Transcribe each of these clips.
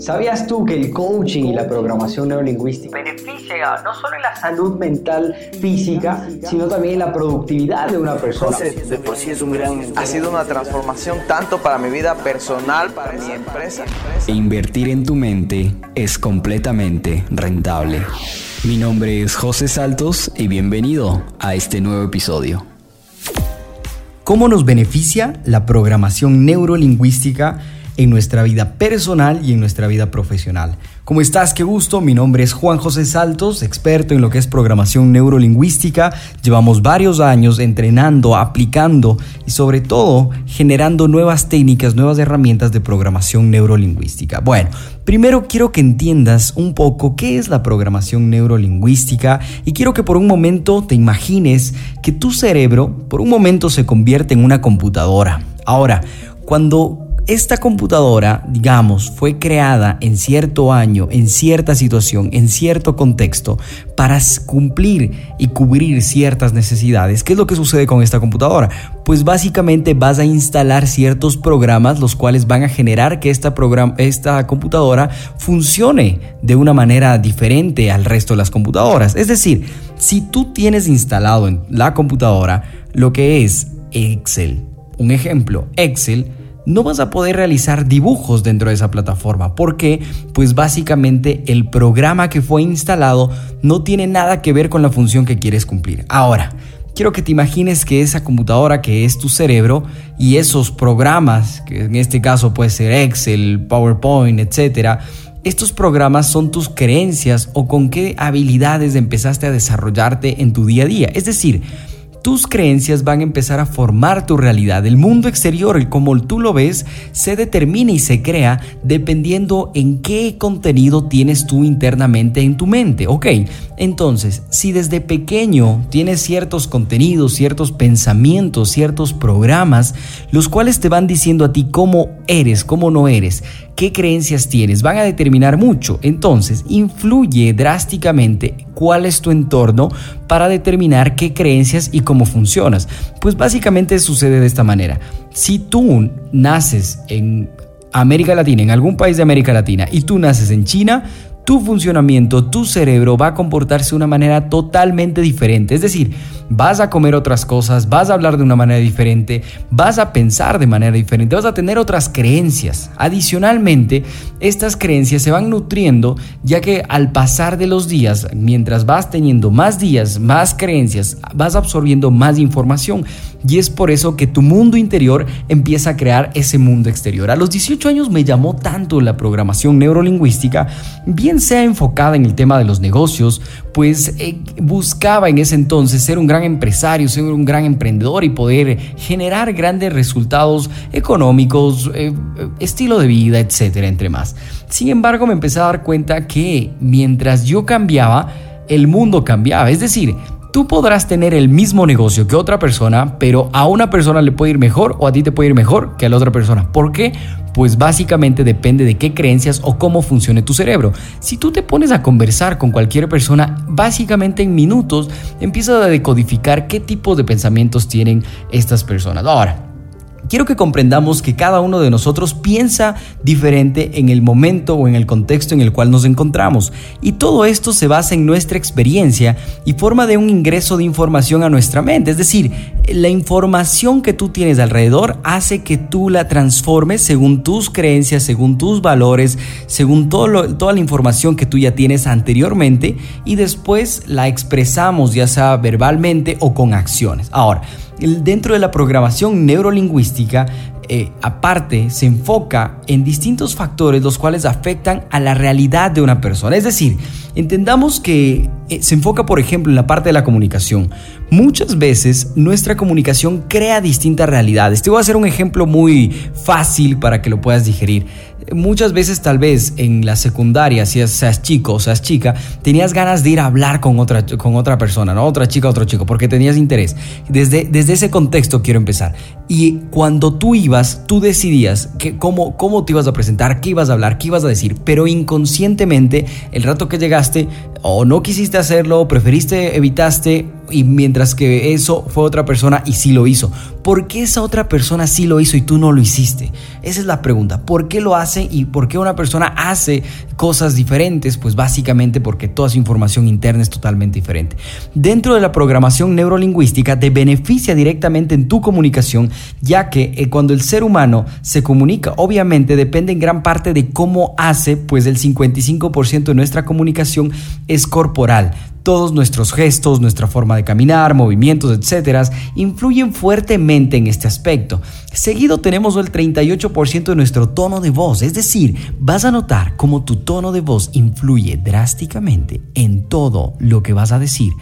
¿Sabías tú que el coaching y la programación neurolingüística beneficia no solo en la salud mental física, sino también en la productividad de una persona? De por sí es un gran... Ha sido una transformación tanto para mi vida personal, para mi empresa. Invertir en tu mente es completamente rentable. Mi nombre es José Saltos y bienvenido a este nuevo episodio. ¿Cómo nos beneficia la programación neurolingüística en nuestra vida personal y en nuestra vida profesional? ¿Cómo estás? ¡Qué gusto! Mi nombre es Juan José Saltos, experto en lo que es programación neurolingüística. Llevamos varios años entrenando, aplicando y sobre todo generando nuevas técnicas, nuevas herramientas de programación neurolingüística. Bueno, primero quiero que entiendas un poco qué es la programación neurolingüística y quiero que por un momento te imagines que tu cerebro por un momento se convierte en una computadora. Ahora, cuando esta computadora, digamos, fue creada en cierto año, en cierta situación, en cierto contexto, para cumplir y cubrir ciertas necesidades. ¿Qué es lo que sucede con esta computadora? Pues básicamente vas a instalar ciertos programas, los cuales van a generar que esta computadora funcione de una manera diferente al resto de las computadoras. Es decir, si tú tienes instalado en la computadora lo que es Excel, un ejemplo, Excel, no vas a poder realizar dibujos dentro de esa plataforma. ¿Por qué? Pues básicamente el programa que fue instalado no tiene nada que ver con la función que quieres cumplir. Ahora, quiero que te imagines que esa computadora que es tu cerebro y esos programas, que en este caso puede ser Excel, PowerPoint, etcétera, estos programas son tus creencias o con qué habilidades empezaste a desarrollarte en tu día a día. Es decir, tus creencias van a empezar a formar tu realidad. El mundo exterior, el como tú lo ves, se determina y se crea dependiendo en qué contenido tienes tú internamente en tu mente. Ok, entonces, si desde pequeño tienes ciertos contenidos, ciertos pensamientos, ciertos programas, los cuales te van diciendo a ti cómo eres, cómo no eres, qué creencias tienes, van a determinar mucho. Entonces, influye drásticamente cuál es tu entorno para determinar qué creencias y cómo funcionas. Pues básicamente sucede de esta manera. Si tú naces en América Latina, en algún país de América Latina, y tú naces en China, tu funcionamiento, tu cerebro va a comportarse de una manera totalmente diferente. Es decir, vas a comer otras cosas, vas a hablar de una manera diferente, vas a pensar de manera diferente, vas a tener otras creencias. Adicionalmente, estas creencias se van nutriendo, ya que al pasar de los días, mientras vas teniendo más días, más creencias, vas absorbiendo más información. Y es por eso que tu mundo interior empieza a crear ese mundo exterior. A los 18 años me llamó tanto la programación neurolingüística, bien sea enfocada en el tema de los negocios, pues buscaba en ese entonces ser un gran empresario, ser un gran emprendedor y poder generar grandes resultados económicos, estilo de vida, etcétera, entre más. Sin embargo, me empecé a dar cuenta que mientras yo cambiaba, el mundo cambiaba. Es decir, tú podrás tener el mismo negocio que otra persona, pero a una persona le puede ir mejor o a ti te puede ir mejor que a la otra persona. ¿Por qué? Pues básicamente depende de qué creencias o cómo funcione tu cerebro. Si tú te pones a conversar con cualquier persona, básicamente en minutos empiezas a decodificar qué tipo de pensamientos tienen estas personas. Ahora, quiero que comprendamos que cada uno de nosotros piensa diferente en el momento o en el contexto en el cual nos encontramos, y todo esto se basa en nuestra experiencia y forma de un ingreso de información a nuestra mente. Es decir, la información que tú tienes alrededor hace que tú la transformes según tus creencias, según tus valores, según toda la información que tú ya tienes anteriormente, y después la expresamos ya sea verbalmente o con acciones. Ahora, dentro de la programación neurolingüística, aparte se enfoca en distintos factores los cuales afectan a la realidad de una persona. Es decir, entendamos que se enfoca, por ejemplo, en la parte de la comunicación. Muchas veces nuestra comunicación crea distintas realidades. Te voy a hacer un ejemplo muy fácil para que lo puedas digerir. Muchas veces, tal vez en la secundaria, si seas chico o seas chica, tenías ganas de ir a hablar con otra persona, ¿no? Otra chica, otro chico, porque tenías interés. Desde ese contexto quiero empezar. Y cuando tú ibas, tú decidías cómo te ibas a presentar, qué ibas a hablar, qué ibas a decir, pero inconscientemente, el rato que llegaste, o no quisiste hacerlo, evitaste y mientras que eso fue otra persona y sí lo hizo. ¿Por qué esa otra persona sí lo hizo y tú no lo hiciste? Esa es la pregunta. ¿Por qué lo hace y por qué una persona hace cosas diferentes? Pues básicamente porque toda su información interna es totalmente diferente. Dentro de la programación neurolingüística te beneficia directamente en tu comunicación, ya que cuando el ser humano se comunica, obviamente depende en gran parte de cómo hace, pues el 55% de nuestra comunicación es corporal. Todos nuestros gestos, nuestra forma de caminar, movimientos, etcétera, influyen fuertemente en este aspecto. Seguido tenemos el 38% de nuestro tono de voz, es decir, vas a notar cómo tu tono de voz influye drásticamente en todo lo que vas a decir.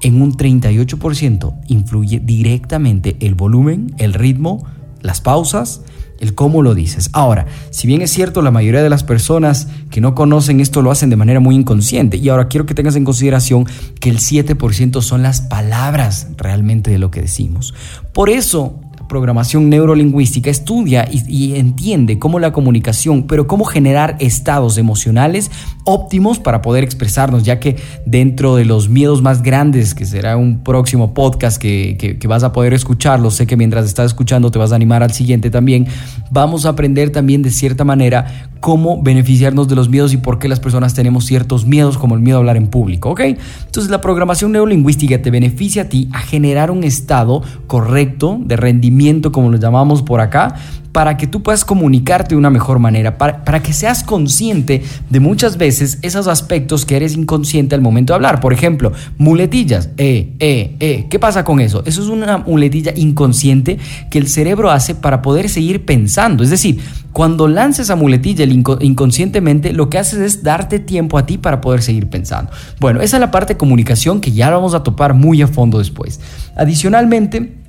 En un 38% influye directamente el volumen, el ritmo, las pausas, el cómo lo dices. Ahora, si bien es cierto, la mayoría de las personas que no conocen esto lo hacen de manera muy inconsciente. Y ahora quiero que tengas en consideración que el 7% son las palabras realmente de lo que decimos. Por eso, la programación neurolingüística estudia y entiende cómo la comunicación, pero cómo generar estados emocionales óptimos para poder expresarnos, ya que dentro de los miedos más grandes, que será un próximo podcast que vas a poder escucharlo, sé que mientras estás escuchando te vas a animar al siguiente también, vamos a aprender también de cierta manera cómo beneficiarnos de los miedos y por qué las personas tenemos ciertos miedos, como el miedo a hablar en público, ¿ok? Entonces la programación neurolingüística te beneficia a ti a generar un estado correcto de rendimiento, como lo llamamos por acá, para que tú puedas comunicarte de una mejor manera, para que seas consciente de muchas veces esos aspectos que eres inconsciente al momento de hablar. Por ejemplo, muletillas. ¿Qué pasa con eso? Eso es una muletilla inconsciente que el cerebro hace para poder seguir pensando. Es decir, cuando lances a muletilla inconscientemente, lo que haces es darte tiempo a ti para poder seguir pensando. Bueno, esa es la parte de comunicación que ya la vamos a topar muy a fondo después. Adicionalmente,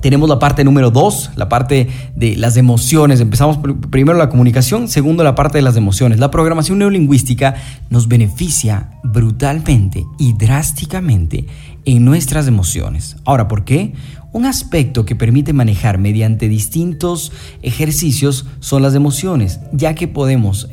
tenemos la parte número 2, la parte de las emociones. Empezamos primero la comunicación, segundo la parte de las emociones. La programación neurolingüística nos beneficia brutalmente y drásticamente en nuestras emociones. Ahora, ¿por qué? Un aspecto que permite manejar mediante distintos ejercicios son las emociones, ya que podemos,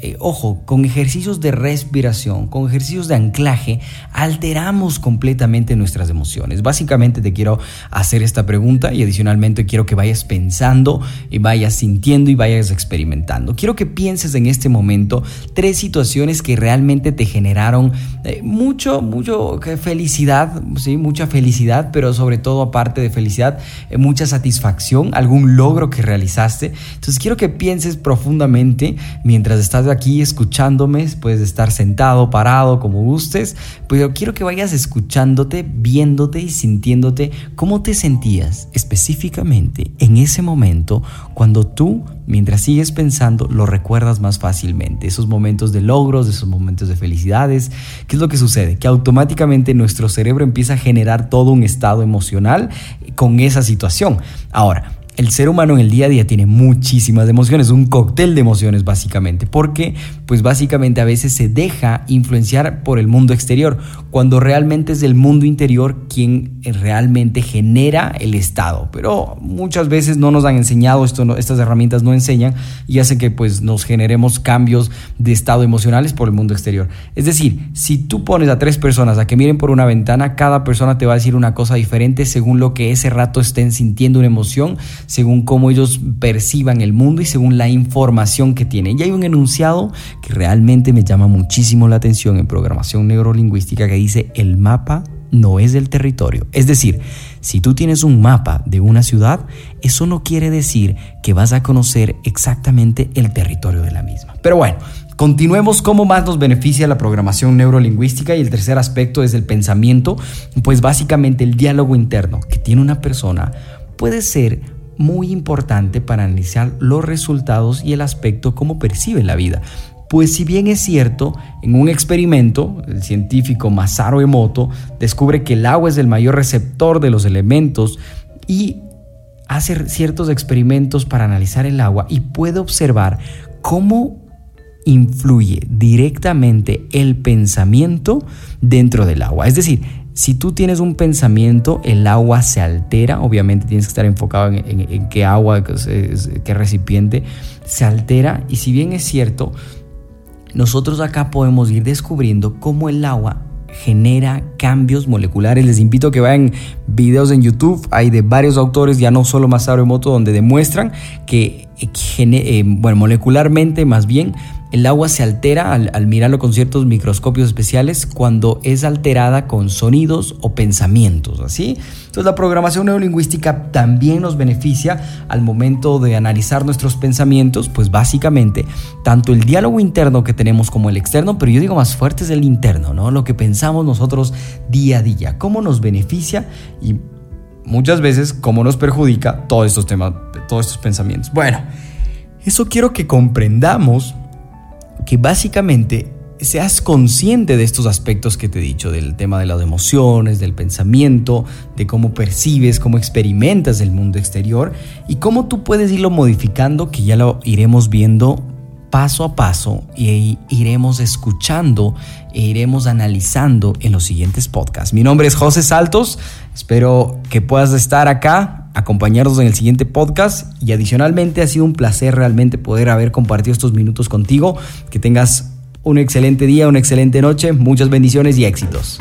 con ejercicios de respiración, con ejercicios de anclaje, alteramos completamente nuestras emociones. Básicamente te quiero hacer esta pregunta y adicionalmente quiero que vayas pensando y vayas sintiendo y vayas experimentando. Quiero que pienses en este momento 3 situaciones que realmente te generaron mucho felicidad, ¿sí? Mucha felicidad, pero sobre todo aparte de felicidad, mucha satisfacción, algún logro que realizaste. Entonces quiero que pienses profundamente mientras estás aquí escuchándome. Puedes estar sentado, parado, como gustes, pero quiero que vayas escuchándote, viéndote y sintiéndote cómo te sentías específicamente en ese momento cuando tú, mientras sigues pensando, lo recuerdas más fácilmente. Esos momentos de logros, esos momentos de felicidades. ¿Qué es lo que sucede? Que automáticamente nuestro cerebro empieza a generar todo un estado emocional con esa situación. Ahora, el ser humano en el día a día tiene muchísimas emociones, un cóctel de emociones básicamente, porque pues básicamente a veces se deja influenciar por el mundo exterior, cuando realmente es el mundo interior quien realmente genera el estado. Pero muchas veces no nos han enseñado esto, estas herramientas no enseñan y hacen que pues nos generemos cambios de estado emocionales por el mundo exterior. Es decir, si tú pones a 3 personas a que miren por una ventana, cada persona te va a decir una cosa diferente según lo que ese rato estén sintiendo una emoción, según cómo ellos perciban el mundo y según la información que tienen. Y hay un enunciado que realmente me llama muchísimo la atención en programación neurolingüística que dice: el mapa no es el territorio. Es decir, si tú tienes un mapa de una ciudad, eso no quiere decir que vas a conocer exactamente el territorio de la misma. Pero bueno, continuemos cómo más nos beneficia la programación neurolingüística, y el tercer aspecto es el pensamiento, pues básicamente el diálogo interno que tiene una persona puede ser muy importante para analizar los resultados y el aspecto cómo percibe la vida. Pues si bien es cierto, en un experimento, el científico Masaru Emoto descubre que el agua es el mayor receptor de los elementos y hace ciertos experimentos para analizar el agua y puede observar cómo influye directamente el pensamiento dentro del agua. Es decir, si tú tienes un pensamiento, el agua se altera. Obviamente tienes que estar enfocado en qué agua, qué recipiente se altera. Y si bien es cierto, nosotros acá podemos ir descubriendo cómo el agua genera cambios moleculares. Les invito a que vean videos en YouTube, hay de varios autores, ya no solo Masaru Emoto, donde demuestran que molecularmente más bien el agua se altera al mirarlo con ciertos microscopios especiales cuando es alterada con sonidos o pensamientos, ¿así? Entonces la programación neurolingüística también nos beneficia al momento de analizar nuestros pensamientos, pues básicamente tanto el diálogo interno que tenemos como el externo, pero yo digo más fuerte es el interno, ¿no? Lo que pensamos nosotros día a día, cómo nos beneficia y muchas veces cómo nos perjudica todos estos temas, todos estos pensamientos. Bueno, eso quiero que comprendamos, que básicamente seas consciente de estos aspectos que te he dicho, del tema de las emociones, del pensamiento, de cómo percibes, cómo experimentas el mundo exterior y cómo tú puedes irlo modificando, que ya lo iremos viendo paso a paso y iremos escuchando e iremos analizando en los siguientes podcasts. Mi nombre es José Saltos, espero que puedas estar acá, acompañarnos en el siguiente podcast y adicionalmente ha sido un placer realmente poder haber compartido estos minutos contigo. Que tengas un excelente día, una excelente noche, muchas bendiciones y éxitos.